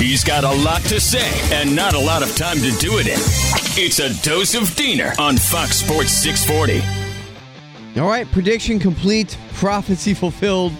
He's got a lot to say and not a lot of time to do it in. It's a dose of Diener on Fox Sports 640. All right, prediction complete, prophecy fulfilled.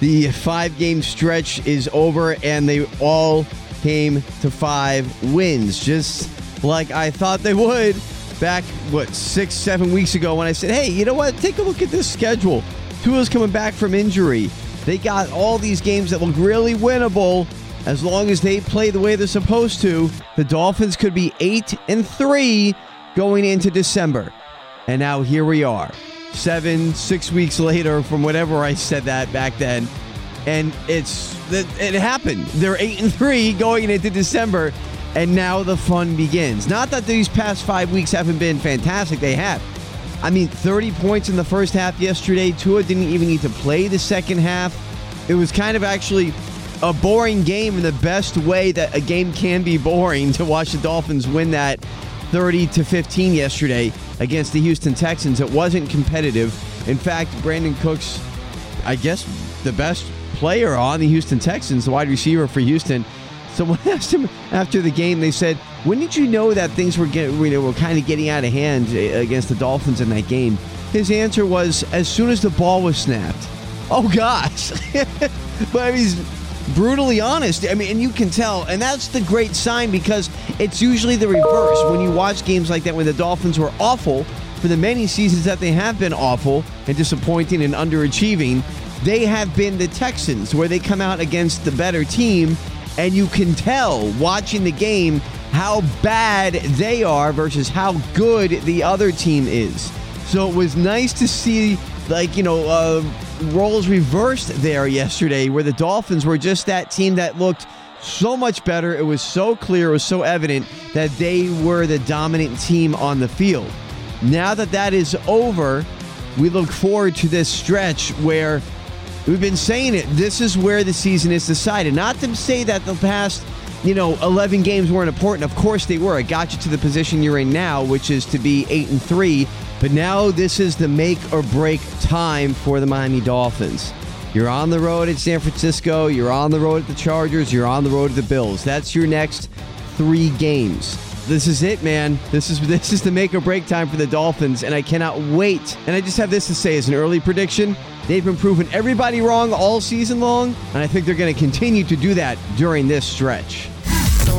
The 5-game stretch is over, and they all came to 5 wins, just like I thought they would back, 6-7 weeks ago when I said, hey, you know what, take a look at this schedule. Tua's coming back from injury. They got all these games that look really winnable as long as they play the way they're supposed to. The Dolphins could be 8-3 going into December. And now here we are, 6 weeks later from whatever I said that back then. And it happened. They're 8-3 going into December, and now the fun begins. Not that these past 5 weeks haven't been fantastic. They have. I mean, 30 points in the first half yesterday. Tua didn't even need to play the second half. It was kind of actually a boring game in the best way that a game can be boring, to watch the Dolphins win that 30-15 yesterday against the Houston Texans. It wasn't competitive. In fact, Brandon Cooks, I guess the best player on the Houston Texans, the wide receiver for Houston. Someone asked him after the game, they said, when did you know that things were kind of getting out of hand against the Dolphins in that game? His answer was, as soon as the ball was snapped. Oh, gosh. But he's brutally honest. I mean, and you can tell. And that's the great sign, because it's usually the reverse. When you watch games like that, when the Dolphins were awful, for the many seasons that they have been awful and disappointing and underachieving, they have been the Texans, where they come out against the better team, and you can tell watching the game how bad they are versus how good the other team is. So it was nice to see, roles reversed there yesterday, where the Dolphins were just that team that looked so much better. It was so clear, it was so evident that they were the dominant team on the field. Now that is over, we look forward to this stretch where we've been saying it. This is where the season is decided. Not to say that the past, 11 games weren't important. Of course they were. It got you to the position you're in now, which is to be 8-3. But now this is the make or break time for the Miami Dolphins. You're on the road at San Francisco. You're on the road at the Chargers. You're on the road at the Bills. That's your next 3 games. This is it, man. This is the make or break time for the Dolphins, and I cannot wait. And I just have this to say as an early prediction. They've been proving everybody wrong all season long, and I think they're going to continue to do that during this stretch. So